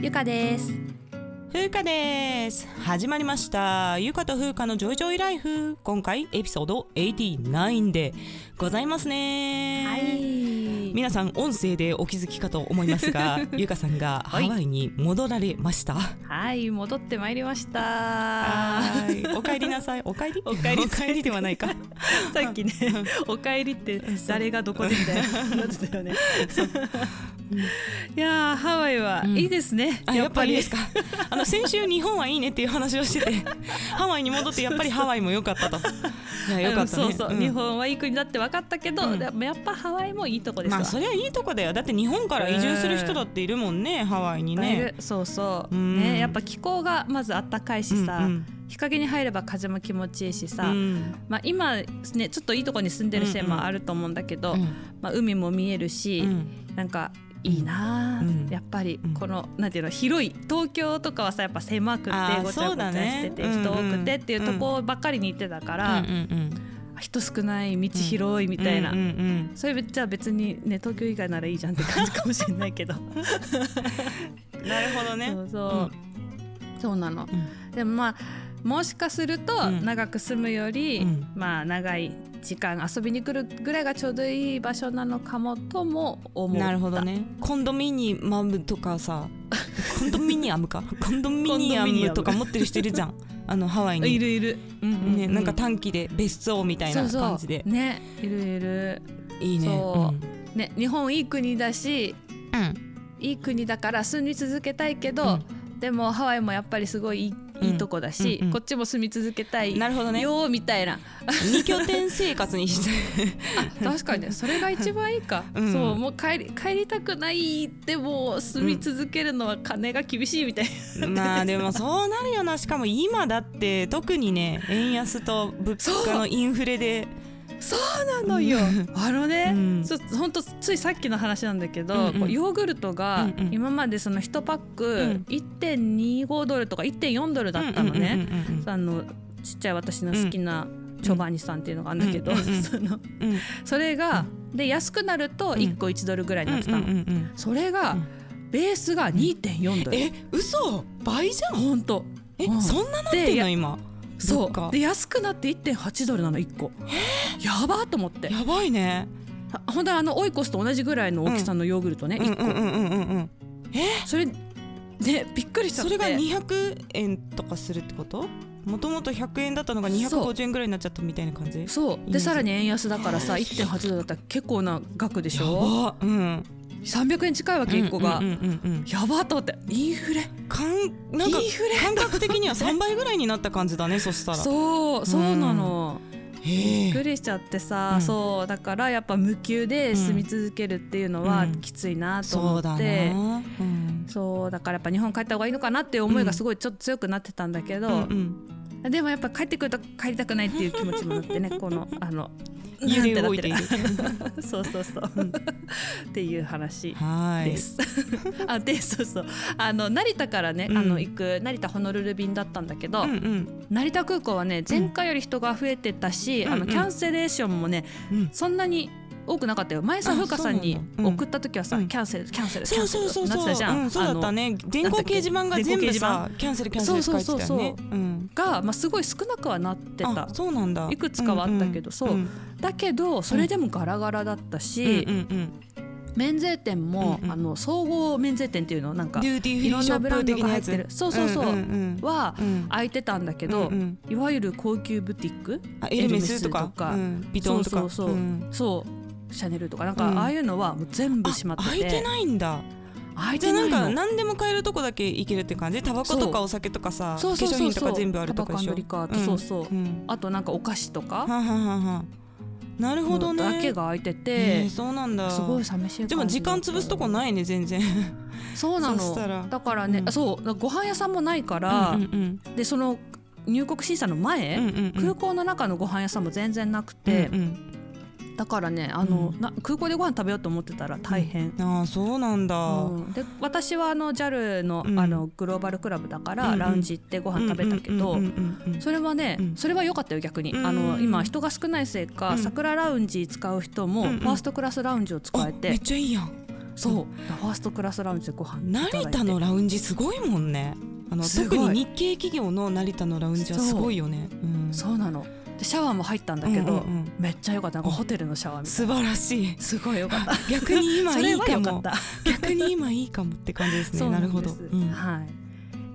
ゆかです。ふうかです。始まりましたゆかとふうかのジョイジョイライフ。今回エピソード89でございますね。はい、皆さん音声でお気づきかと思いますがゆかさんがハワイに戻られました。はい、戻ってまいりました。はい、お帰りなさい。お帰りではないかさっきねお帰りって誰がどこでみたいななってたよねいや、ハワイはいいですね、うん、やっぱりですか先週日本はいいねっていう話をしててハワイに戻ってやっぱりハワイも良かったと。いや、良かったね。そうそう、うん、日本はいい国だって分かったけど、うん、やっぱハワイもいいとこですわ。まあそりゃいいとこだよ。だって日本から移住する人だっているもんね、ハワイにね。そうそう、うん、ね、やっぱ気候がまずあったかいしさ、うんうん、日陰に入れば風も気持ちいいしさ、うん、まあ、今ねちょっといいとこに住んでるせいもあると思うんだけど、うんうん、まあ、海も見えるし、うん、なんかいいな、うん、やっぱりこの、うん、なんていうの、広い東京とかはさやっぱ狭くてごちゃごちゃしてて、ね、人多くてっていうとこばっかりに行ってたから、うんうんうん、人少ない道広いみたいな、うんうんうんうん、それじゃあ別にね東京以外ならいいじゃんって感じかもしれないけどなるほどね。そうそう、うん、そうなの、うん、でもまあもしかすると長く住むより、うん、まあ長い時間遊びに来るぐらいがちょうどいい場所なのかもとも思った。なるほどね。コンドミニマムとかさコンドミニアムとか持ってる人いるじゃんハワイにいるいる、うんうんうん、ね、なんか短期で別荘みたいな感じで。そうそう、ね、いるいる、いいね。そう、うん、ね、日本いい国だし、うん、いい国だから住み続けたいけど、うん、でもハワイもやっぱりすごいいいとこだし、うんうんうん、こっちも住み続けたいよ。なるほど、ね、みたいな二拠点生活にしてあ、確かにね、それが一番いいかうん、そう、もう帰りたくないでも住み続けるのは金が厳しいみたいな、うん、まあでもそうなるよな。しかも今だって特にね円安と物価のインフレで。そうなのよね、うん、ほんとついさっきの話なんだけど、うんうん、ヨーグルトが今までその1パック 1.25 ドルとか 1.4 ドルだったのね。ちっちゃい私の好きなチョバニさんっていうのがあるんだけど、それがで安くなると1個1ドルぐらいになってたの、うんうんうんうん、それがベースが 2.4 ドル、うん、嘘、倍じゃん。ほんと、うん、そんななってんの今。そうで安くなって 1.8 ドルなの1個。やばと思って。やばいね。ほんとオイコスと同じぐらいの大きさのヨーグルトね、うん、1個、うんうんうんうん、それでびっくりしちゃって。それが200円とかするってこと？もともと100円だったのが250円ぐらいになっちゃったみたいな感じ。そうでさらに円安だからさ 1.8 ドルだったら結構な額でしょ。やば、うん、300円近いわけ1個が、うんうんうんうん、やばと思って。インフレなんか感覚的には3倍ぐらいになった感じだねそしたら。そうなの、うん、びっくりしちゃってさ、うん、そうだからやっぱ無給で住み続けるっていうのはきついなと思って、うんうん、そうだね、うん、そうだからやっぱ日本帰った方がいいのかなっていう思いがすごいちょっと強くなってたんだけど、うんうん、でもやっぱ帰ってくると帰りたくないっていう気持ちもあってねこの揺れ動いているそうそうそう、うん、っていう話です。あ、でそうそう成田からね、うん、行く成田ホノルル便だったんだけど、うんうん、成田空港はね前回より人が増えてたし、うん、キャンセレーションもね、うん、そんなに多くなかったよ。前さふうかさんに送った時はさ、うん、キャンセルなってたじゃん。そうだったね。電光掲示板が全部さキャンセル書いてたよね。そう、うん、が、まあ、すごい少なくはなってた。あ、そうなんだ。いくつかはあったけど、うん、そう、うん、だけどそれでもガラガラだったし、うんうんうん、免税店も、うんうん、総合免税店っていうのなんかいろんなブランドが入ってるそう、うんうんうん、は開いてたんだけど、うんうん、いわゆる高級ブティックエルメスとか、うん、ビトンとかそうシャネルとかなんかああいうのはもう全部閉まってて、うん、開いてないんだ。開いてないの。じゃあなんか何でも買えるとこだけ行けるって感じ。タバコとかお酒とかさ化粧品とか全部あるとこでしょ。タバコリカーと、うん、そうそう、うん、あとなんかお菓子とかははははなるほどね。だけが空いてて、そうなんだ。すごい寂しい感じ。でも時間潰すとこないね全然。そうなの。そしたらだからね、うん、そうご飯屋さんもないから、うんうんうん、でその入国審査の前、うんうんうん、空港の中のご飯屋さんも全然なくて、うんうん、だからねうん、空港でご飯食べようと思ってたら大変、うん、ああそうなんだ、うん、で私はJAL の、うん、グローバルクラブだから、うん、ラウンジ行ってご飯食べたけど、それはね、うん、それは良かったよ逆に、うん、今人が少ないせいか、うん、桜ラウンジ使う人も、うん、ファーストクラスラウンジを使えて、うん、めっちゃいいやん。そう、うん、ファーストクラスラウンジでご飯いただいて。成田のラウンジすごいもんね。特に日系企業の成田のラウンジはすごいよね。うん、そうなの。でシャワーも入ったんだけど、うんうんうん、めっちゃ良かった。なんかホテルのシャワーみたいな。素晴らしい。すごい良かった。逆に今いいかも。逆に今いいかもって感じですね。なるほど。うん、はい。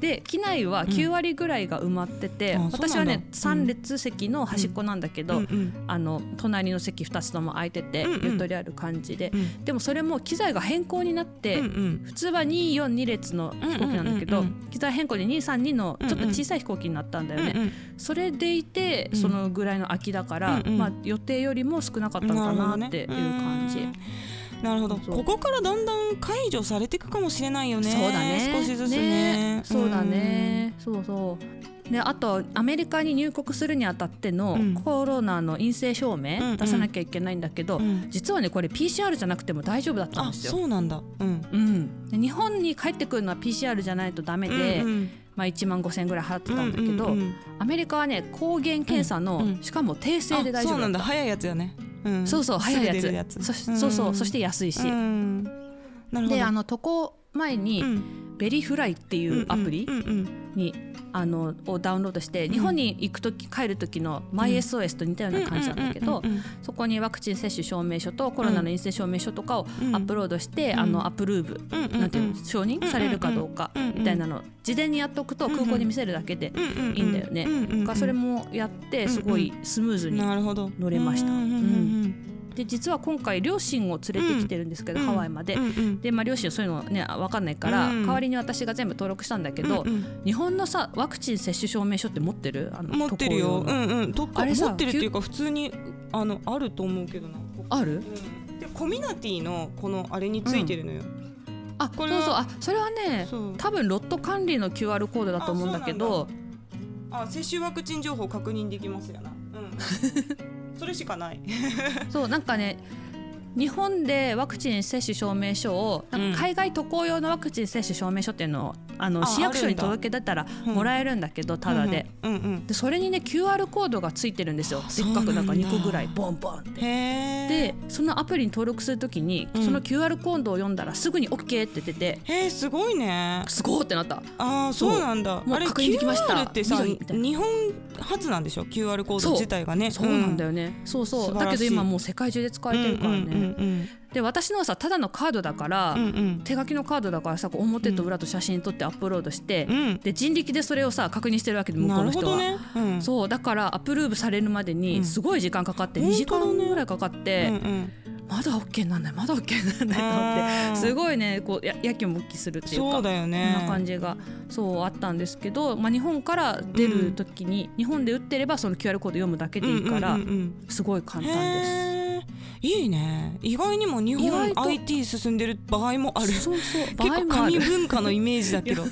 で機内は9割ぐらいが埋まってて、うん、私はね3列席の端っこなんだけど、うん、隣の席2つとも空いてて、うんうん、ゆとりある感じで、うん、でもそれも機材が変更になって、うんうん、普通は242列の飛行機なんだけど、うんうんうん、機材変更で232のちょっと小さい飛行機になったんだよね、うんうん、それでいてそのぐらいの空きだから、うんうん、まあ、予定よりも少なかったのかなっていう感じ。なるほど。ここからだんだん解除されていくかもしれないよね。そうだね、少しずつ ねそうだね、うん、そうそうで、あとアメリカに入国するにあたってのコロナの陰性証明出さなきゃいけないんだけど、うんうん、実はねこれ PCR じゃなくても大丈夫だったんですよ。あ、そうなんだ、うんうん、で日本に帰ってくるのは PCR じゃないとダメで、うんうん、まあ、15,000円ぐらい払ってたんだけど、うんうんうん、アメリカはね抗原検査の、うんうん、しかも訂正で大丈夫だった。そうなんだ、早いやつよね。うん、そうそう早いや やつ そうそうそして安いし、うん、なるほど。で渡航前にベリーフライっていうアプリにをダウンロードして、うん、日本に行くとき帰るときの MySOS と似たような感じなんだけど、そこにワクチン接種証明書とコロナの陰性証明書とかをアップロードして、うん、アプローブ、うん、なんていうの、承認されるかどうかみたいなのを事前にやっとくと空港で見せるだけでいいんだよね、うんうん、それもやってすごいスムーズに乗れました。で実は今回両親を連れてきてるんですけど、うん、ハワイまで、うん、で、まあ、両親はそういうの、ね、分かんないから、うん、代わりに私が全部登録したんだけど、うん、日本のさワクチン接種証明書って持ってる？持ってるよ、うんうん、あれ持ってるっていうか普通にあると思うけどな。ある、うん、でコミナティのこのあれについてるのよ、うん、あ、これは、そうそう、あ、それはね多分ロット管理の QR コードだと思うんだけど、あ、接種ワクチン情報確認できますよな、うんそれしかないそう、なんかね日本でワクチン接種証明書をなんか海外渡航用のワクチン接種証明書っていうのを市役所に届け出たらもらえるんだけど、ただで、うんうんうんうん、でそれにね QR コードがついてるんですよ。せっかくなんか2個ぐらいボンボンって。へー。でそのアプリに登録するときに、うん、その QR コードを読んだらすぐに OK って出て、へー、すごいね、すごーってなった。あー、そうなんだ。もう確認できました。あれ QR ってさ日本初なんでしょ QR コード自体がね。そう、うん、そうなんだよね。そうそう、だけど今もう世界中で使われてるからね、うんうんうんうん、で私のはさただのカードだから、うんうん、手書きのカードだからさ表と裏と写真撮ってアップロードして、うん、で人力でそれをさ確認してるわけで向こうの人は。なるほどね、うん、そうだからアップルーブされるまでにすごい時間かかって、うん、2時間ぐらいかかって、うんうん、まだ OK なんない、まだ OK なんないと思ってすごいねこう やきもきするっていうか。そうだよね、そんな感じがそうあったんですけど、まあ、日本から出るときに、うん、日本で打ってればその QR コード読むだけでいいから、うんうんうんうん、すごい簡単です。いいね。意外にも日本 IT 進んでる場合もある。そうそう、場合もある。結構紙文化のイメージだけど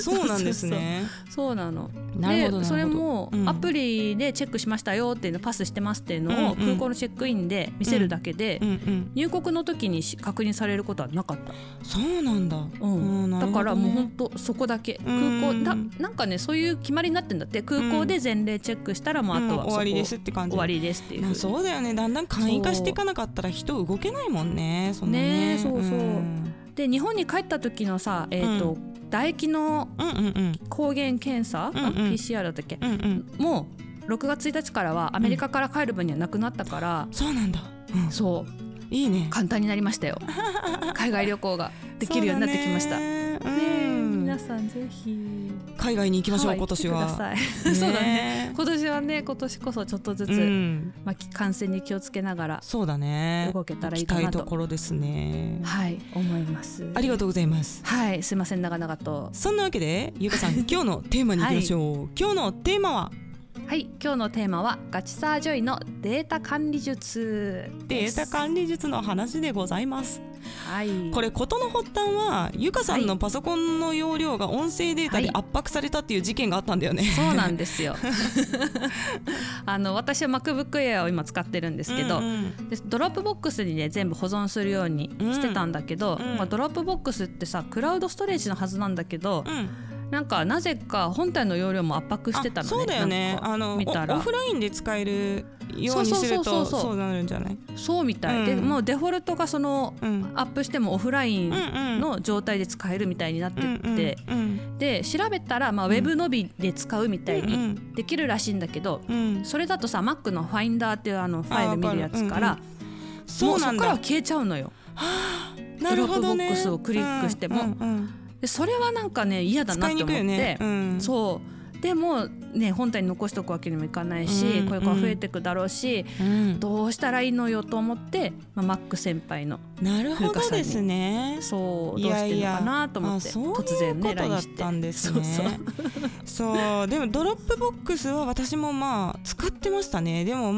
そうなんですね。そうなの。なるほど。でそれもアプリでチェックしましたよっていうの、パスしてますっていうのを空港のチェックインで見せるだけで、うんうん、入国の時に確認されることはなかった。そうなんだ、うん、なるほどね。だからもうほんとそこだけ空港だ、なんかねそういう決まりになってんだって。空港で前例チェックしたらもうあとはそこ、うん、終わりですって感じ。終わりですっていう。そうだよね、だんだん簡易化していかなかったら人動けないもんね。その ねそうそう、うん、で日本に帰った時のさ、うん、唾液の抗原検査、うんうん、PCR だったっけ、うんうん、もう6月1日からはアメリカから帰る分にはなくなったから、うん、そうなんだ、うん、そういいね、簡単になりましたよ海外旅行ができるようになってきました。ねえ、皆さんぜひ海外に行きましょう今年は。そうだね、今年はね、今年こそちょっとずつ、うん、まあ、感染に気をつけながら、そうだね、動けたらいいかなと。行きたいところですね。はい、思います。ありがとうございます。はい、すいません長々と。そんなわけでゆうかさん今日のテーマに行きましょう、はい、今日のテーマははい、今日のテーマはガチサージョイのデータ管理術です。データ管理術の話でございます。はい、これ事の発端はゆかさんのパソコンの容量が音声データで圧迫されたっていう事件があったんだよね、はい、そうなんですよ私は MacBook Air を今使ってるんですけど、でドロップボックスにね全部保存するようにしてたんだけど、ドロップボックスってさクラウドストレージのはずなんだけど、なんかなぜか本体の容量も圧迫してたのね。そうだよね。見たらオフラインで使えるようにするとそうなるんじゃない？そうみたい。でもうデフォルトがその、アップしてもオフラインの状態で使えるみたいになってって、で調べたら、ウェブのみで使うみたいにできるらしいんだけど、それだとさ Mac のファインダーっていうファイル見るやつから、そうなんだ。もうそこからは消えちゃうのよ。はあ、なるほどね。ドロップボックスをクリックしても。それはなんかね嫌だなって思って、ねそうでも、ね、本体に残しておくわけにもいかないし、これから増えていくだろうし、どうしたらいいのよと思って、マック先輩の風花さんにそうどうしてるのかなと思って突然ね LINEして。そうでもドロップボックスは私も使ってましたね。でも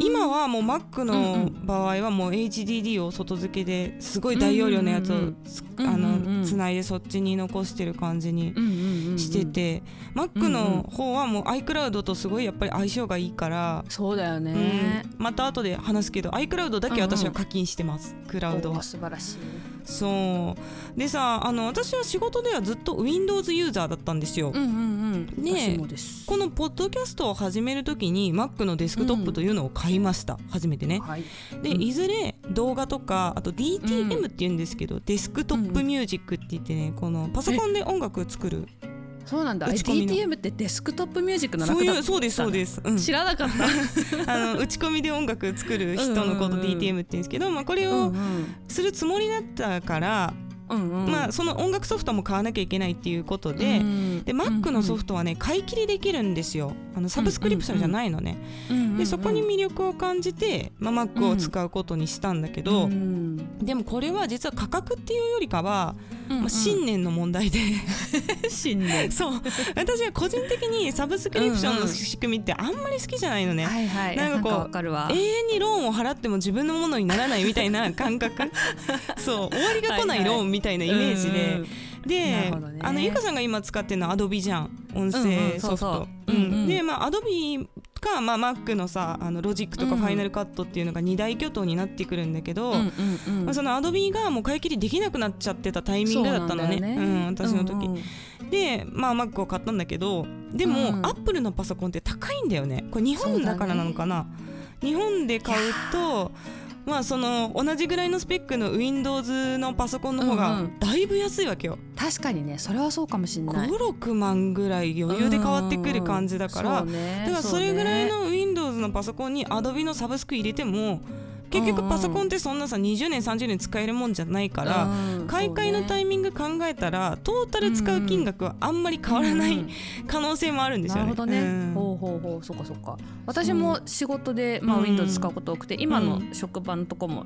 今はもう Mac の場合はもう HDD を外付けですごい大容量のやつをつないでそっちに残してる感じにしてて、 Mac の方はもう iCloud とすごいやっぱり相性がいいから。そうだよね、また後で話すけど iCloud だけ私は課金してます、クラウドは。素晴らしい。そうでさ私は仕事ではずっと Windows ユーザーだったんですよ、でこのポッドキャストを始めるときに Mac のデスクトップというのを買いました、初めてね、でいずれ動画とかあと DTM っていうんですけど、デスクトップミュージックって言ってね、このパソコンで音楽を作る。そうなんだ。 DTM ってデスクトップミュージックの中だった。そうですそうです、知らなかった打ち込みで音楽作る人のこと DTM って言うんですけど、これをするつもりだったから、その音楽ソフトも買わなきゃいけないっていうことで、で Mac のソフトはね買い切りできるんですよ。サブスクリプションじゃないのね、でそこに魅力を感じて、Mac を使うことにしたんだけど、でもこれは実は価格っていうよりかは、信念の問題で信念そう私は個人的にサブスクリプションの仕組みってあんまり好きじゃないのね、なんかわかるわ。永遠にローンを払っても自分のものにならないみたいな感覚そう終わりが来ないローンみたいなイメージで、で、ゆかさんが今使ってるのは Adobe じゃん、音声ソフトで、Adobe か、Mac のさロジックとかファイナルカットっていうのが二大巨頭になってくるんだけど、その Adobe がもう買い切りできなくなっちゃってたタイミングだったのね、私の時、で、Mac を買ったんだけど、でも、Apple のパソコンって高いんだよね。これ日本だからなのかな、日本で買うとその同じぐらいのスペックの Windows のパソコンの方がだいぶ安いわけよ、確かにね。それはそうかもしれない。 5,6 万ぐらい余裕で変わってくる感じだから、だからそれぐらいの Windows のパソコンに Adobe のサブスク入れても結局パソコンってそんなさ20年30年使えるもんじゃないから、買い替えのタイミング考えたらトータル使う金額はあんまり変わらない可能性もあるんですよね。なるほどね、ほうほうほう、そうかそうか。私も仕事で、Windows 使うこと多くて、今の職場のとこも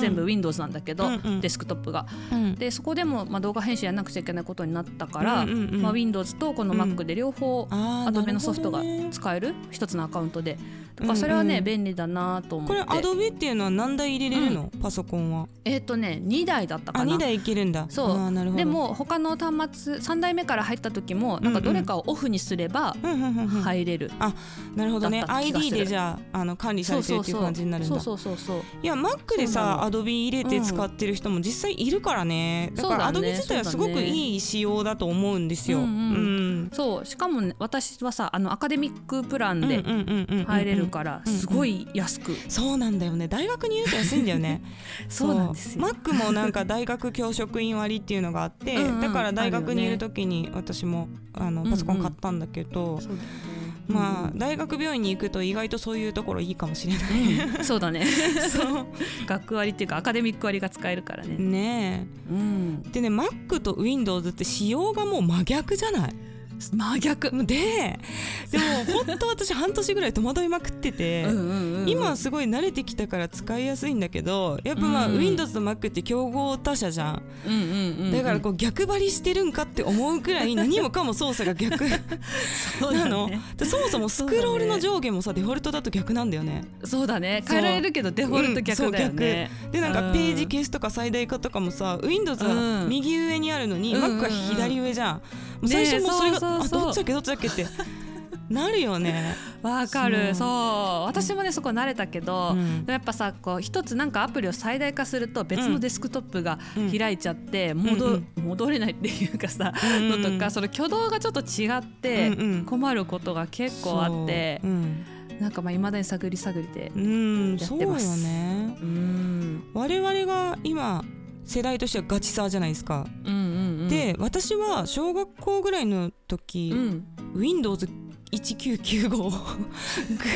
全部 Windows なんだけど、デスクトップが、でそこでも、動画編集やらなくちゃいけないことになったから、Windows とこの Mac で両方 Adobe のソフトが使える一つのアカウントでとか、それはね便利だなと思って。これ Adobe っていうの何台入れれるの、パソコンは？2台だったかな。2台いけるんだ。そう。なるほど。でも他の端末3台目から入った時もなんかどれかをオフにすれば入れる。あ、なるほどね。 ID でじゃあ管理されてるっていう感じになるんだ。そう。いや Mac でさ Adobe 入れて使ってる人も実際いるからね。だから Adobe 自体はすごくいい仕様だと思うんですよ。そうしかも、私はさアカデミックプランで入れるからすごい安く。そうなんだよね。大学にいると安いんだよねそうなんですよ。 Mac もなんか大学教職員割っていうのがあってだから大学にいるときに私もパソコン買ったんだけど、大学病院に行くと意外とそういうところいいかもしれない、そうだねそう学割っていうかアカデミック割が使えるからね。でね Mac と Windows って仕様がもう真逆じゃない？真逆で、でも本当私半年ぐらい戸惑いまくっててうんうんうん、うん、今すごい慣れてきたから使いやすいんだけど、やっぱまあ Windows と Mac って競合他社じゃん、うんうんうんうん、だからこう逆張りしてるんかって思うくらい何もかも操作が逆なの。 そもそもスクロールの上下もさ、デフォルトだと逆なんだよね。そうだね、変えられるけどデフォルト逆だよね、うん、そう逆で、なんかページ消すとか最大化とかもさ Windows は右上にあるのに、うん、Mac は左上じゃん、うん、最初もそれが、ね、どっちだっけってなるよね。わかる。そう私もねそこ慣れたけど、うん、やっぱさこう一つなんかアプリを最大化すると別のデスクトップが開いちゃって、うん、戻れないっていうかさ、うんうん、のとかその挙動がちょっと違って困ることが結構あって、うんうん、なんかまあ未だに探り探りでやってます。そうよね、うん、我々が今世代としてはガチさじゃないですか、うんうんうん、で私は小学校ぐらいの時、うん、Windows 1995 ぐ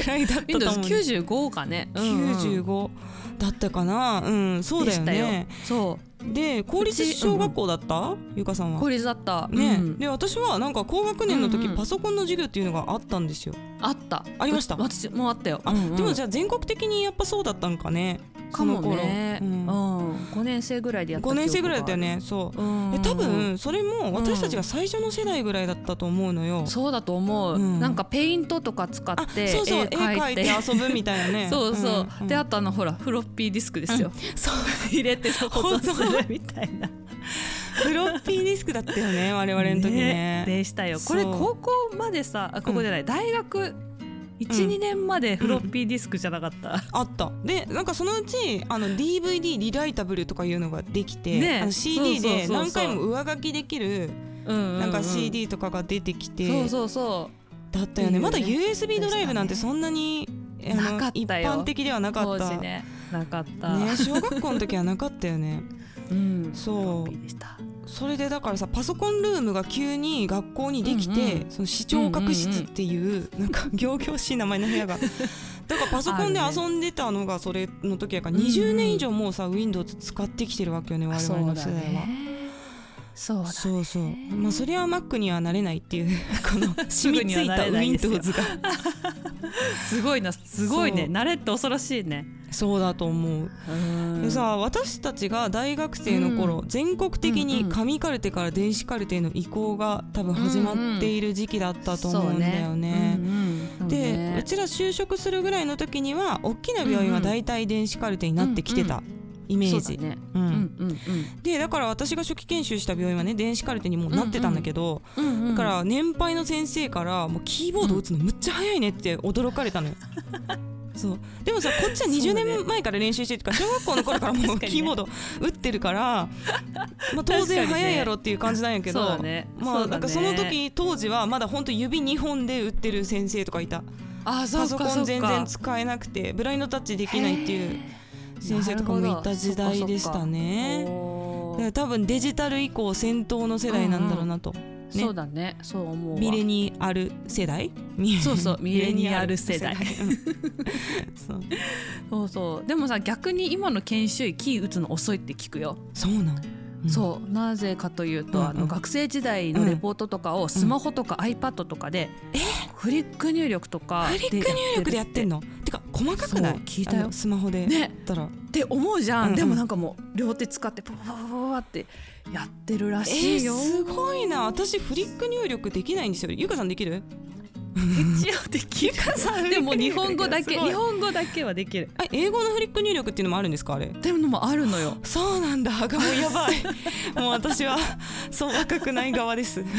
らいだったと思う。 Windows 95かね、うんうん、95だったかな、うん、そうだよね。でしたよ。そうで公立小学校だった、うん、ゆかさんは公立だった、ね、うん、で私はなんか高学年の時、うんうん、パソコンの授業っていうのがあったんですよ。あったありました。私もあったよ、うんうん、でもじゃあ全国的にやっぱそうだったんかね。かもね、うんうん、5年生ぐらいでやった5年生ぐらいだったよね。そう、うん、多分それも私たちが最初の世代ぐらいだったと思うのよ、うん、そうだと思う、うん、なんかペイントとか使ってそうそう絵描いて遊ぶみたいなねそうそう、うんうん、であとほらフロッピーディスクですよ、うん、そう入れて保存するみたいなフロッピーディスクだったよね我々の時 ねでしたよ。これ高校までさ、ここじゃない、うん、大学1、うん、2年までフロッピーディスクじゃなかった、うん、あった。でなんかそのうちDVD リライタブルとかいうのができて、ね、CD で何回も上書きできるなんか CD とかが出てきて、そうそうそうだったよね。まだ USB ドライブなんてそんなに一般的ではなかった。当時ねなかったね、小学校の時はなかったよねうん、そうそれでだからさパソコンルームが急に学校にできて、うんうん、その視聴覚室っていう、うんうんうん、なんか仰々しい名前の部屋がだからパソコンで遊んでたのがそれの時やから、ね、20年以上もうさ Windows 使ってきてるわけよね我々の世代は。そうだね、そうそう、まあ、そりゃ Mac にはなれないっていうこの染みついた Windows がすごいな、すごいね、慣れって恐ろしいね。そうだと思う。でさ私たちが大学生の頃、うん、全国的に紙カルテから電子カルテの移行が多分始まっている時期だったと思うんだよね、うんうん、で、うんうん、うちら就職するぐらいの時には大きな病院は大体電子カルテになってきてた、うんうんイメージ。そうだね、うんうんうん、でだから私が初期研修した病院はね電子カルテにもうなってたんだけど、うんうん、だから年配の先生からもうキーボード打つのむっちゃ早いねって驚かれたのよ、うんそうでもさこっちは20年前から練習してるから、ね、小学校の頃からもうキーボード打ってるからまあ当然早いやろっていう感じなんやけど、ね まあ、なんかその時当時はまだ本当指2本で打ってる先生とかいた。あそうかそうか、パソコン全然使えなくてブラインドタッチできないっていう先生とかもいた時代でしたね。だから多分デジタル以降先頭の世代なんだろうなと、うんうんね、そうだね、そう思うわ。ミレニアル世代、そうそうミレニアル世代そうそうそう。でもさ逆に今の研修医キー打つの遅いって聞くよ。そうなの、うん、そうなぜかというと、うんうん、学生時代のレポートとかをスマホとか iPad とかで、うん、フリック入力とかフリック入力でやってんのてか細かくない？聞いたよスマホでねって思うじゃん、うんうん、でもなんかもう両手使ってパパパパパってやってるらしいよ。すごいな。私フリック入力できないんですよ。ゆかさんできる？一応できるでも日本語だけはできる。英語のフリック入力っていうのもあるんですか？あれっていうのもあるのよ。そうなんだ。もうやばいもう私はそう若くない側ですで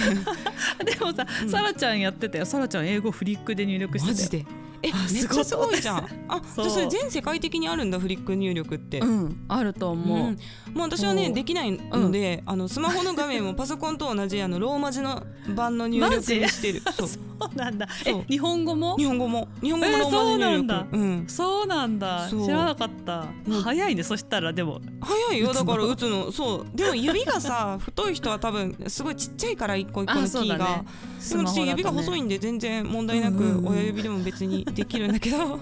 もさ、うん、サラちゃんやってたよ。サラちゃん英語フリックで入力してたよ。マジでめっちゃすごいじゃん。あ、じゃあそれ全世界的にあるんだフリック入力って、うん、あると思う、うん、もう私はねできないので、うん、スマホの画面もパソコンと同じローマ字の版の入力にしてる。そうなんだ。日本語も？日本語もローマ字入力、そうなんだ、うん、そうなんだ、知らなかった、うん、早いね。そしたらでも早いよだから打つのそうでも指がさ太い人は多分すごいちっちゃいから一個一個のキーがスマホだとね、指が細いんで全然問題なく親指でも別にできるんだけど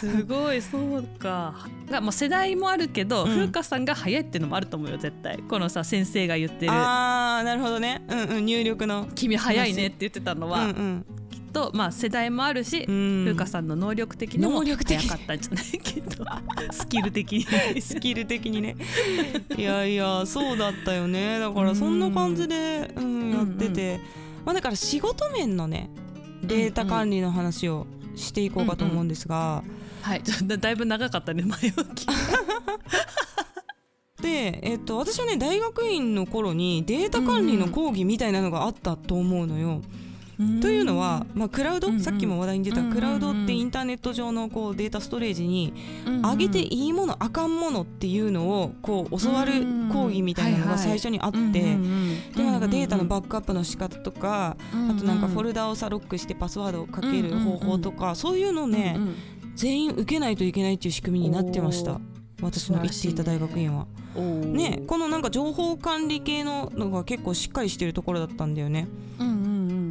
すごいそうか、まあ、世代もあるけど、うん、風花さんが早いっていうのもあると思うよ絶対。このさ先生が言ってる、あーなるほどね、うんうん、入力の君早いねって言ってたのは、うんうん、きっと、まあ、世代もあるし、うん、風花さんの能力的にも早かったんじゃないけどスキル的にスキル的にねいやいやそうだったよね。だからそんな感じで、うん、やってて、うんうん、まあ、だから仕事面のねデータ管理の話をしていこうかと思うんですが、うんうん、はい、だいぶ長かったね前置きで、私はね大学院の頃にデータ管理の講義みたいなのがあったと思うのよ、うん、というのは、まあ、クラウド、うんうん、さっきも話題に出た、うんうん、クラウドってインターネット上のこうデータストレージに、うんうん、上げていいものあかんものっていうのをこう教わる講義みたいなのが最初にあって、でもなんかデータのバックアップの仕方とか、うんうん、あとなんかフォルダをさロックしてパスワードをかける方法とか、うんうんうん、そういうのをね、うんうん、全員受けないといけないっていう仕組みになってました、私の行っていた大学院は。ね、このなんか情報管理系ののが結構しっかりしてるところだったんだよね、うんうんう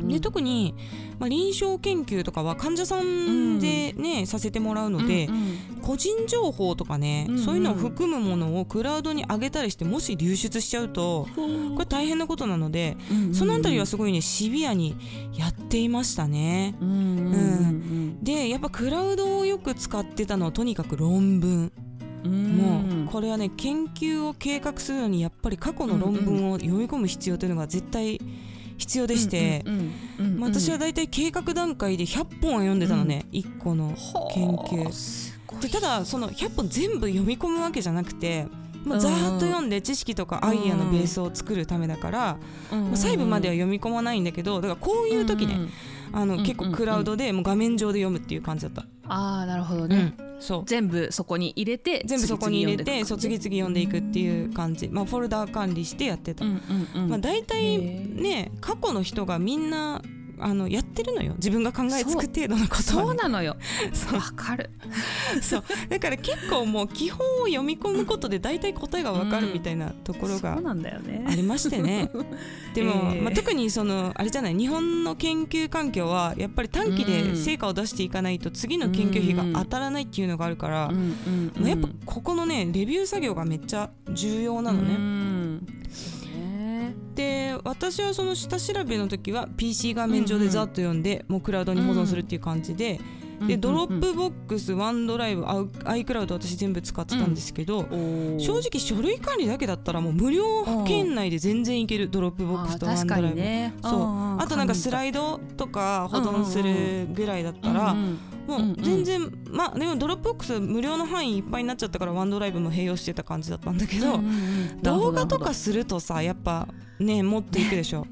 ん、で特に、まあ、臨床研究とかは患者さんでね、うん、させてもらうので、うんうん、個人情報とかね、うんうん、そういうのを含むものをクラウドに上げたりしてもし流出しちゃうとこれ大変なことなので、うんうんうん、そのあたりはすごいねシビアにやっていましたね、うんうんうん、でやっぱクラウドをよく使ってたのはとにかく論文、もうこれはね研究を計画するのにやっぱり過去の論文を読み込む必要というのが絶対必要でして、私はだいたい計画段階で100本は読んでたのね、1個の研究で。ただその100本全部読み込むわけじゃなくて、まあ、ざーっと読んで知識とかアイデアのベースを作るためだから、まあ、細部までは読み込まないんだけど、だからこういう時ね結構クラウドでもう画面上で読むっていう感じだった。あーなるほどね、うん、そう全部そこに入れてそう次々読んでいくっていう感じ、まあ、フォルダー管理してやってた、うんうんうん、まあ、大体ね過去の人がみんなやってるのよ、自分が考えつく程度のことは、ね、そうなのよわかるそうだから結構もう基本を読み込むことで大体答えがわかるみたいなところがありましてね、うん、そうなんだよねでも、まあ、特にそのあれじゃない、日本の研究環境はやっぱり短期で成果を出していかないと次の研究費が当たらないっていうのがあるから、うんうんうん、まあ、やっぱここのねレビュー作業がめっちゃ重要なのね、うん、で私はその下調べの時は PC 画面上でざっと読んで、うんうん、もうクラウドに保存するっていう感じで、うん、でドロップボックス、ワンドライブ、iCloud 私全部使ってたんですけど、うん、正直書類管理だけだったらもう無料圏内で全然いける、ドロップボックスとワンドライブ、ね、そう、あとなんかスライドとか保存するぐらいだったら、うんうんうん、もう全然、うんうん、まあでもドロップボックス無料の範囲いっぱいになっちゃったからワンドライブも併用してた感じだったんだけど、うんうん、動画とかするとさやっぱねもっといくでしょ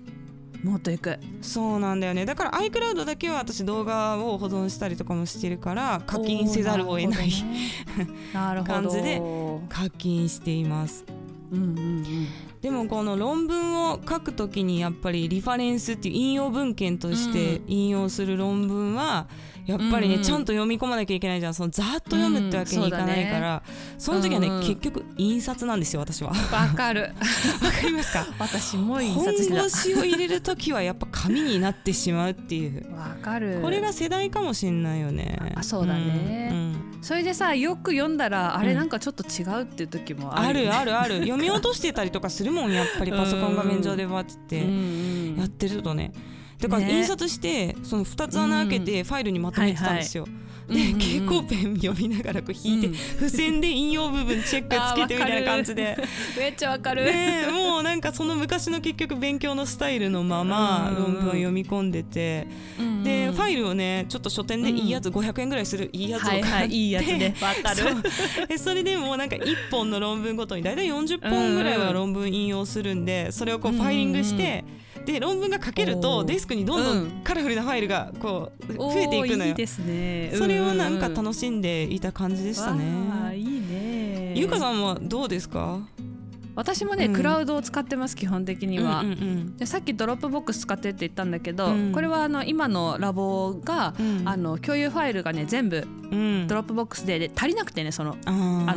もっといく、そうなんだよね。だから iCloud だけは私動画を保存したりとかもしてるから課金せざるを得ない、なるほど、ね、感じで課金しています、うんうんうん、でもこの論文を書くときにやっぱりリファレンスっていう引用文献として引用する論文はやっぱりね、うん、ちゃんと読み込まなきゃいけないじゃん、そのざーっと読むってわけにいかないから、うん、 その時はね、うん、結局印刷なんですよ私は。わかるわかりますか私も印刷した本腰を入れる時はやっぱ紙になってしまうっていう、わかる、これが世代かもしんないよね。あ、そうだね、うんうん、それでさよく読んだらあれなんかちょっと違うっていう時もある、ね、うん、あるあるある読み落としてたりとかするもんやっぱりパソコン画面上でバーってやってるとね、だから印刷してその2つ穴開けてファイルにまとめてたんですよ、うんはいはい、で蛍光ペン読みながらこう引いて、うん、付箋で引用部分チェックつけてみたいな感じでめっちゃわかる、ね、もうなんかその昔の結局勉強のスタイルのまま論文を読み込んでて、うん、でファイルをねちょっと書店でいいやつ、うん、500円ぐらいするいいやつを買って、はいはい、いいやつね、わかる、それでもうなんか1本の論文ごとに大体40本ぐらいは論文引用するんで、それをこうファイリングして、うん、で論文が書けるとデスクにどんどんカラフルなファイルがこう増えていくのよ、いいですね、それをなんか楽しんでいた感じでしたね、あ、いいね。ゆうかさんはどうですか？私もね、うん、クラウドを使ってます基本的には、うんうんうん、でさっきドロップボックス使ってって言ったんだけど、うん、これは今のラボが、うん、共有ファイルがね全部、うん、ドロップボックス で足りなくてね、その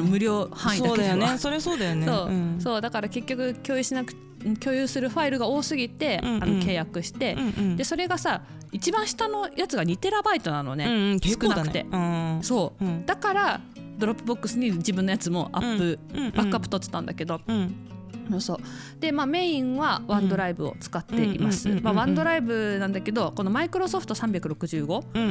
無料範囲だけでは、そうだよね、それそうだよね、そう、うん、そうだから結局共有しなくて共有するファイルが多すぎて、うんうん、契約して、うんうん、でそれがさ一番下のやつが 2TB なのね、うんうん、結構だね、少なくて、うん、そう、うん、だからドロップボックスに自分のやつもアップ、うんうんうん、バックアップ取ってたんだけど、うんそうでまあ、メインはワンドライブを使っています。ワンドライブなんだけどこのマイクロソフト365、うん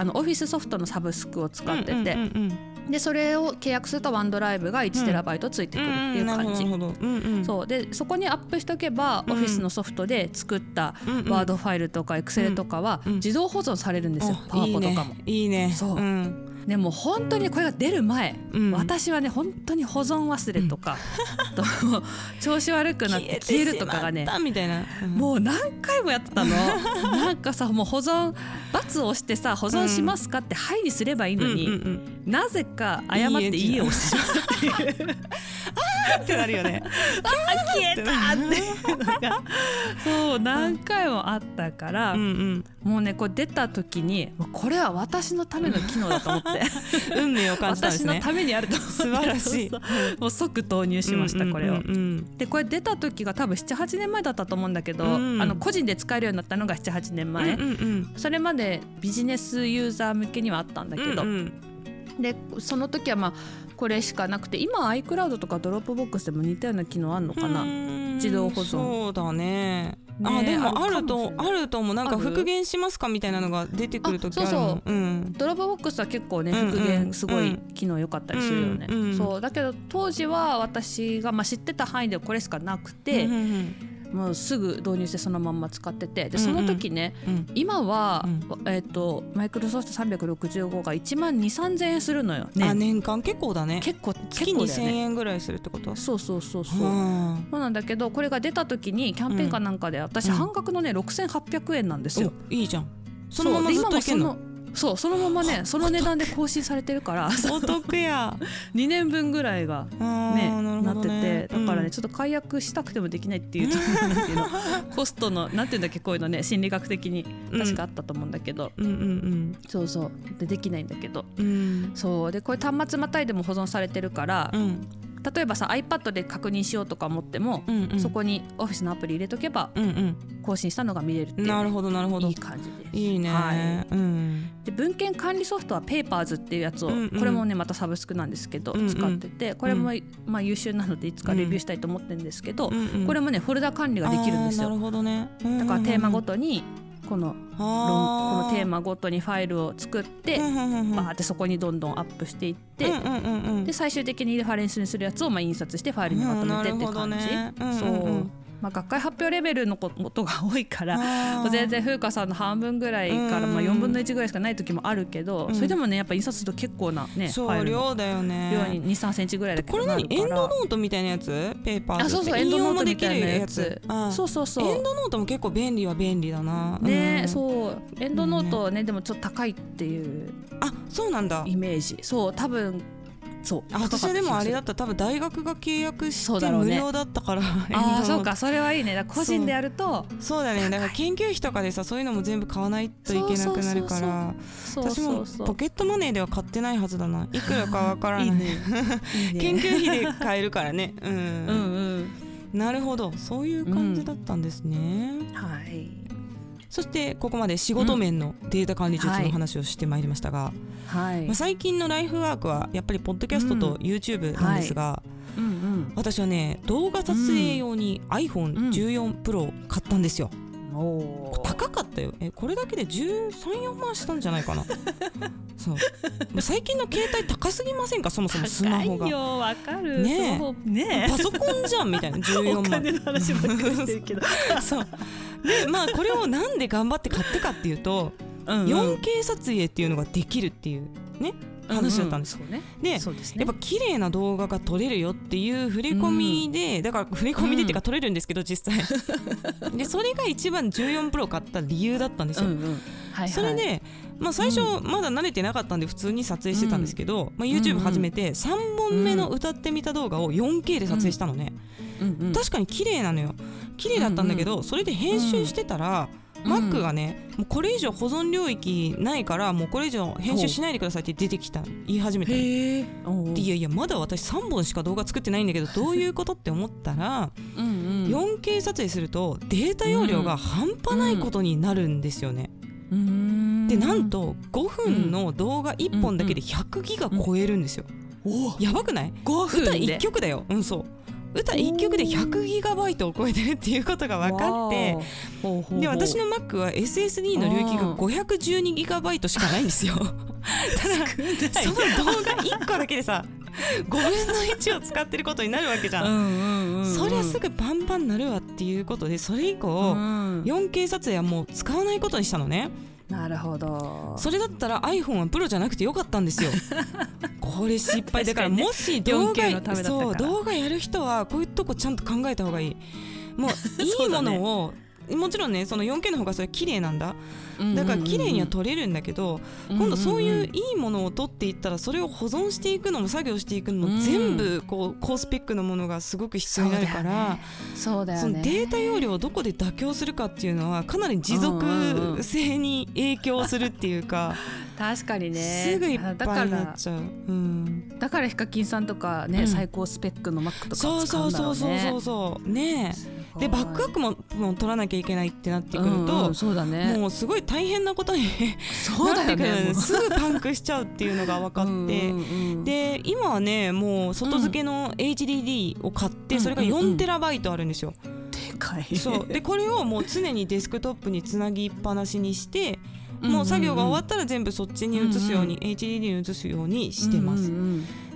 うん、オフィスソフトのサブスクを使ってて、うんうんうんうん、でそれを契約するとワンドライブが 1TB ついてくるっていう感じ、うんうん、なるほど、うんうん、そうでそこにアップしとけば、うん、オフィスのソフトで作ったワードファイルとかエクセルとかは自動保存されるんですよ、うん、パワポとかもいいね、そう、うんね、もう本当にこれが出る前、うん、私はね本当に保存忘れとか、うん、調子悪くなって消えるとかがねみたいな、うん、もう何回もやってたのなんかさもう保存×をしてさ保存しますかってはいにすればいいのに、うんうんうん、なぜか誤っていいえをしてしまうっていうあーってなるよねあ消えたってそう何回もあったから、うんうん、もうねこれ出た時にこれは私のための機能だと思って運命を感じたんですね。私のためにあると思って素晴らしいもう即投入しました、うんうんうんうん、これをでこれ出た時が多分 7,8 年前だったと思うんだけど、うん、個人で使えるようになったのが 7,8 年前、うんうんうん、それまでビジネスユーザー向けにはあったんだけど、うんうん、でその時はまあこれしかなくて今 iCloud とか Dropbox でも似たような機能あんのかな自動保存そうだねね、あでもあると思うなんか復元しますかみたいなのが出てくるときあるのそうそう、うん、ドロップボックスは結構ね復元すごい機能良かったりするよね、うんうん、そうだけど当時は私が、まあ、知ってた範囲でこれしかなくて、うんうんうん、もうすぐ導入してそのまんま使っててでその時ね、うんうん、今は、うんマイクロソフト365が12,000〜13,000円するのよ、ね、あ年間結構だね結構だよね月2,000円ぐらいするってことそうそうなんだけどこれが出た時にキャンペーンかなんかで、うん私半額のね6,800円なんですよ。いいじゃん。そのままずっといけんの。そうそのままねその値段で更新されてるからお得や2年分ぐらいが、ね、なっててだからね、うん、ちょっと解約したくてもできないっていうところなんていうのコストのなんていうんだっけこういうのね心理学的に確かあったと思うんだけど、うんうんうんうん、そうそう できないんだけど、うん、そうでこれ端末またいでも保存されてるから、うん例えばさ iPad で確認しようとか思っても、うんうん、そこにオフィスのアプリ入れとけば、うんうん、更新したのが見れるっていう、ね、なるほどなるほどいい感じですいいね、はいうん、で文献管理ソフトは Papers っていうやつを、うんうん、これもねまたサブスクなんですけど、うんうん、使っててこれも、うんまあ、優秀なのでいつかレビューしたいと思ってるんですけど、うんうん、これもねフォルダ管理ができるんですよなるほどね、うんうんうん、だからテーマごとにこのテーマごとにファイルを作って、うんうんうん、バーってそこにどんどんアップしていって、うんうんうん、で最終的にレファレンスにするやつをまあ印刷してファイルにまとめてって感じ、うんね、そう、うんうんまあ、学会発表レベルのことが多いから全然風花さんの半分ぐらいからまあ4分の1ぐらいしかない時もあるけど、うん、それでもねやっぱ印刷すると結構な、ね、ファイルの量だよね量に 2〜3センチぐらいだけどこれ何エンドノートみたいなやつペーパーって引用もできるやつそうそうそうエンドノートも結構便利は便利だな、ねうん、そうエンドノートはね、うん、でもちょっと高いっていうあそうなんだイメージそう多分そう私でもあれだったら多分大学が契約して無料だったから、ね、ああそうかそれはいいねだ個人でやるとそうだねだから研究費とかでさそういうのも全部買わないといけなくなるから私もポケットマネーでは買ってないはずだないくらかわからないいいねいいね研究費で買えるからね、うん、うんうんなるほどそういう感じだったんですね、うん、はいそしてここまで仕事面のデータ管理術の話をしてまいりましたが、うんはいまあ、最近のライフワークはやっぱりポッドキャストと YouTube なんですが、うんはいうんうん、私はね動画撮影用に iPhone14 Pro を買ったんですよ、うん、お高かったよこれだけで13〜14万したんじゃないかなそう最近の携帯高すぎませんかそもそもスマホが高いよわかる、ねえねえパソコンじゃんみたいな14万お金の話ばっかりしてるけどそうでまあこれをなんで頑張って買ったかっていうとうん、うん、4K 撮影っていうのができるっていうね話だったんです、うんうん、でそうですね、やっぱ綺麗な動画が撮れるよっていう振り込みで、うん、だから振り込みでっていうか撮れるんですけど実際、うん、でそれが一番14プロ買った理由だったんですよ、うんうんはいはい、それで、まあ、最初まだ慣れてなかったんで普通に撮影してたんですけど、うんまあ、YouTube 始めて3本目の歌ってみた動画を 4K で撮影したのね、うんうん、確かに綺麗なのよ綺麗だったんだけど、うんうん、それで編集してたら、うん Mac がね、もうこれ以上保存領域ないからもうこれ以上編集しないでくださいって出てきた、言い始めた。へー。でいやいやまだ私3本しか動画作ってないんだけどどういうことって思ったらうん、うん、4K 撮影するとデータ容量が半端ないことになるんですよね、うんうん、でなんと5分の動画1本だけで100ギガ超えるんですよ、うんうんうん、やばくない ？5 分で歌1曲だよ、うん、そう歌1曲で100ギガバイトを超えてるっていうことが分かって、で私の Mac は SSD の領域が512ギガバイトしかないんですよ。ただその動画1個だけでさ5分の1を使ってることになるわけじゃん。そりゃすぐパンパンになるわっていうことで、それ以降、うん、4K 撮影はもう使わないことにしたのね。なるほど。それだったら iPhone はプロじゃなくてよかったんですよ。これ失敗だから、もし動画やる人はこういうとこちゃんと考えた方がいい。もういいものをもちろんね、その 4K の方がそれ綺麗なんだ、だから綺麗には撮れるんだけど、今度そういういいものを撮っていったらそれを保存していくのも作業していくのも全部こう高スペックのものがすごく必要になるから、そうだよね、そうだよね、そのデータ容量をどこで妥協するかっていうのはかなり持続性に影響するっていうか確かにね、すぐいっぱいになっちゃう。だからヒカキンさんとかね、最高スペックの Mac とか使うんだろうね。そうそうそうそうそうね。でバックアップも取らなきゃいけないってなってくると、そうだね、もうすごい大変なことになってくる、ね、すぐパンクしちゃうっていうのが分かって、で今はねもう外付けの HDD を買って、それが4テラバイトあるんですよ。でかい。そうでこれをもう常にデスクトップにつなぎっぱなしにして、もう作業が終わったら全部そっちに移すように、HDD に移すようにしてます。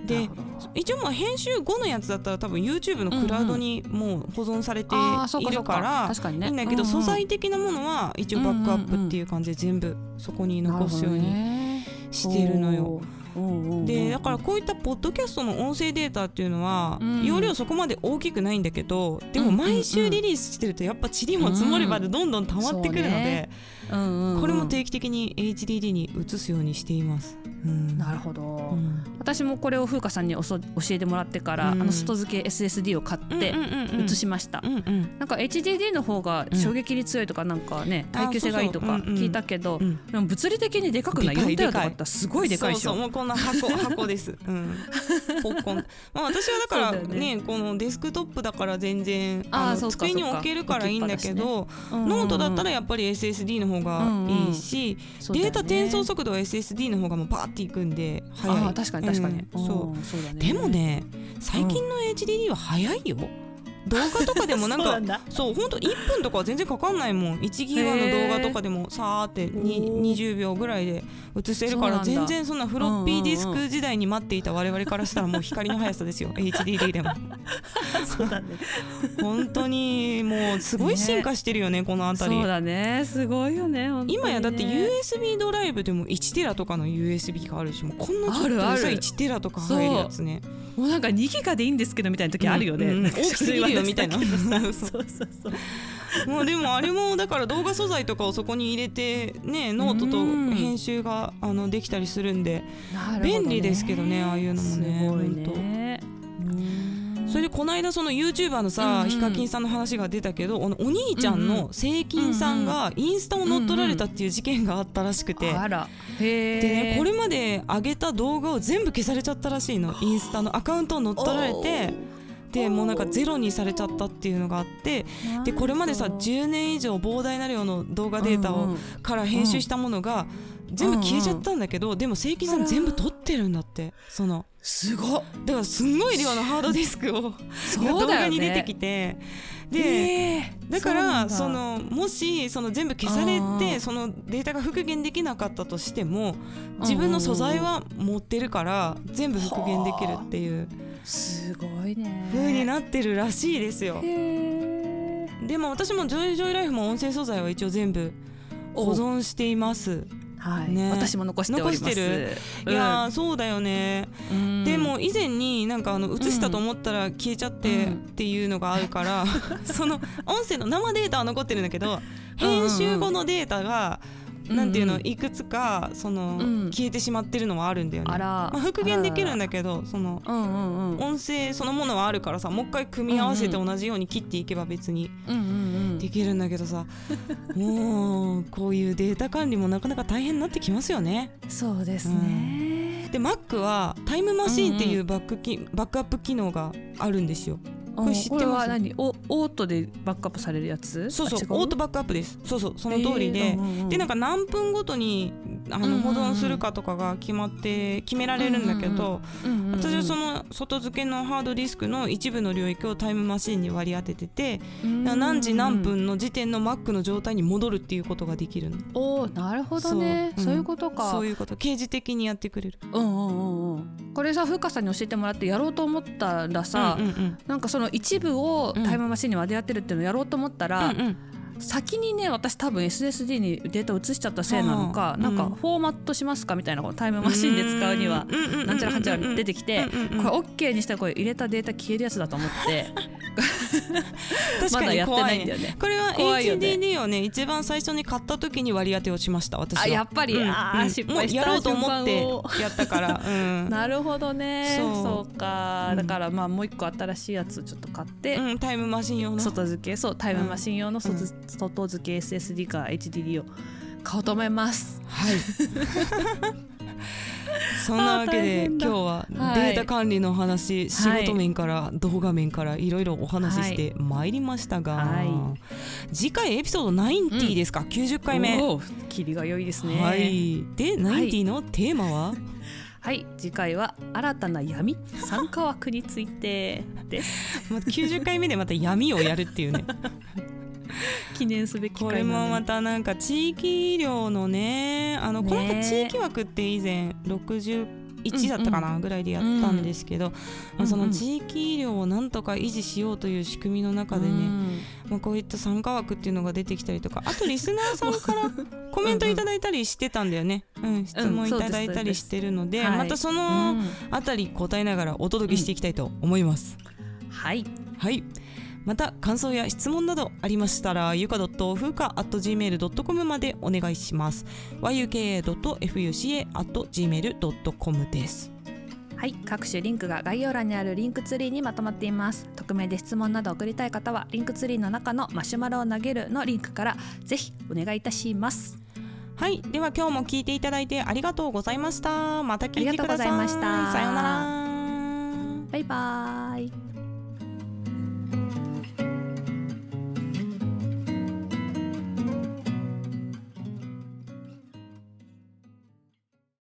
で一応もう編集後のやつだったら多分 YouTube のクラウドにもう保存されているからいいんだけど、素材的なものは一応バックアップっていう感じで全部そこに残すようにしてるのよ。でだからこういったポッドキャストの音声データっていうのは容量そこまで大きくないんだけど、でも毎週リリースしてるとやっぱ塵も積もればでどんどん溜まってくるので、これも定期的に HDD に移すようにしています。なるほど、私もこれを風花さんに教えてもらってから、外付け SSD を買って移しました。なんか HDD の方が衝撃に強いとか、なんかね耐久性がいいとか聞いたけど、でも物理的にでかくない？4テラとかだったらすごいでかいでしょ。そうそう、もうこんな箱です、ポッコン。まあ、私はだから ねこのデスクトップだから全然机に置けるからいいんだけど、ノートだったらやっぱり SSD の方がいいし、データ転送速度は SSD の方がもうパーっていくんで早い。あ、確かに確かに、そうだね。でもね最近の HDD は早いよ。動画とかでもなんかそうほんと1分とかは全然かかんないもん。1ギガの動画とかでもさーって20秒ぐらいで映せるから、全然そんなフロッピーディスク時代に待っていた我々からしたらもう光の速さですよ。HDD でもそうだね本当にもうすごい進化してるよね、このあたり。そうだね、すごいよね本当にね。今やだって USB ドライブでも1テラとかの USB があるし、もうこんなちょっと1テラとか入るやつね。もうなんか2ギガでいいんですけどみたいな時あるよね、大きすぎるよみたいなそうそうそうもうでもあれもだから動画素材とかをそこに入れてね、ノートと編集ができたりするんで便利ですけどね、ああいうのもね。すごいね。それでこの間その YouTuber のさ、ヒカキンさんの話が出たけど、お兄ちゃんのセイキンさんがインスタを乗っ取られたっていう事件があったらしくて、あら、へー。でね、これまで上げた動画を全部消されちゃったらしいの。インスタのアカウントを乗っ取られて、でもうなんかゼロにされちゃったっていうのがあって、でこれまでさ10年以上膨大な量の動画データをから編集したものが全部消えちゃったんだけど、でもセイキンさん全部撮ってるんだって。そのすごっ、だからすんごい量のハードディスクを動画に出てきて、で、だからそのもしその全部消されてそのデータが復元できなかったとしても、自分の素材は持ってるから全部復元できるっていうすごいね風になってるらしいですよ。でも私もジョイジョイライフも音声素材は一応全部保存しています。はいね、私も残しております。いや、そうだよね。でも以前になんか映したと思ったら消えちゃってっていうのがあるから、その音声の生データは残ってるんだけど、編集後のデータがなんていうのいくつかその消えてしまってるのはあるんだよね。まあ、復元できるんだけど、その音声そのものはあるからさ、もう一回組み合わせて同じように切っていけば別にできるんだけどさ、もうこういうデータ管理もなかなか大変になってきますよね。そうですね、で Mac はタイムマシーンっていうバックアップ機能があるんですよ。これ知ってます？これは何？オートでバックアップされるやつ？そうそう、オートバックアップです。そうそう、その通りで、でなんか何分ごとに保存するかとかが決められるんだけど、私はその外付けのハードディスクの一部の領域をタイムマシーンに割り当ててて、何時何分の時点の Mac の状態に戻るっていうことができるの。おー、なるほどね。そういうことか。そういうこと、刑事的にやってくれる。これさ、ふうかさんに教えてもらってやろうと思ったらさ、なんかその一部をタイムマシンに割り当てるっていうのをやろうと思ったら、先にね、私多分 SSD にデータを移しちゃったせいなのか、なんかフォーマットしますかみたいな、このタイムマシンで使うにはなんちゃらかんちゃら出てきて、これ OK にしたらこれ入れたデータ消えるやつだと思って確かに怖いね。これは HDD をね、一番最初に買った時に割り当てをしました、私は。あ、やっぱり、失敗した瞬間をやろうと思ってやったから、なるほどね。そうか、だからまあもう一個新しいやつをちょっと買って、タイムマシン用の外付け、そう、タイムマシン用の外付け SSD か HDD を買おうと思います。はいそんなわけで今日はデータ管理の話、仕事面から動画面からいろいろお話ししてまいりましたが、次回エピソード90ですか、90回目。おお、キリが良いですね。はい、で90のテーマははい、次回は新たな闇、酸化枠についてです90回目でまた闇をやるっていうね記念すべき回、ね、これもまたなんか地域医療のね、このなんか地域枠って以前61だったかなぐらいでやったんですけど、その地域医療をなんとか維持しようという仕組みの中でね、こういった参加枠っていうのが出てきたりとか、あとリスナーさんからコメントいただいたりしてたんだよね、質問いただいたりしてるので、またそのあたり答えながらお届けしていきたいと思います、はいはい。また感想や質問などありましたら、yuka.fuuka@gmail.com までお願いします。 yuka.fuuka@gmail.com です。はい、各種リンクが概要欄にあるリンクツリーにまとまっています。匿名で質問など送りたい方はリンクツリーの中のマシュマロを投げるのリンクからぜひお願いいたします。はい、では今日も聞いていただいてありがとうございました。また聞いてください。ありがとうございました。さようなら。バイバイ。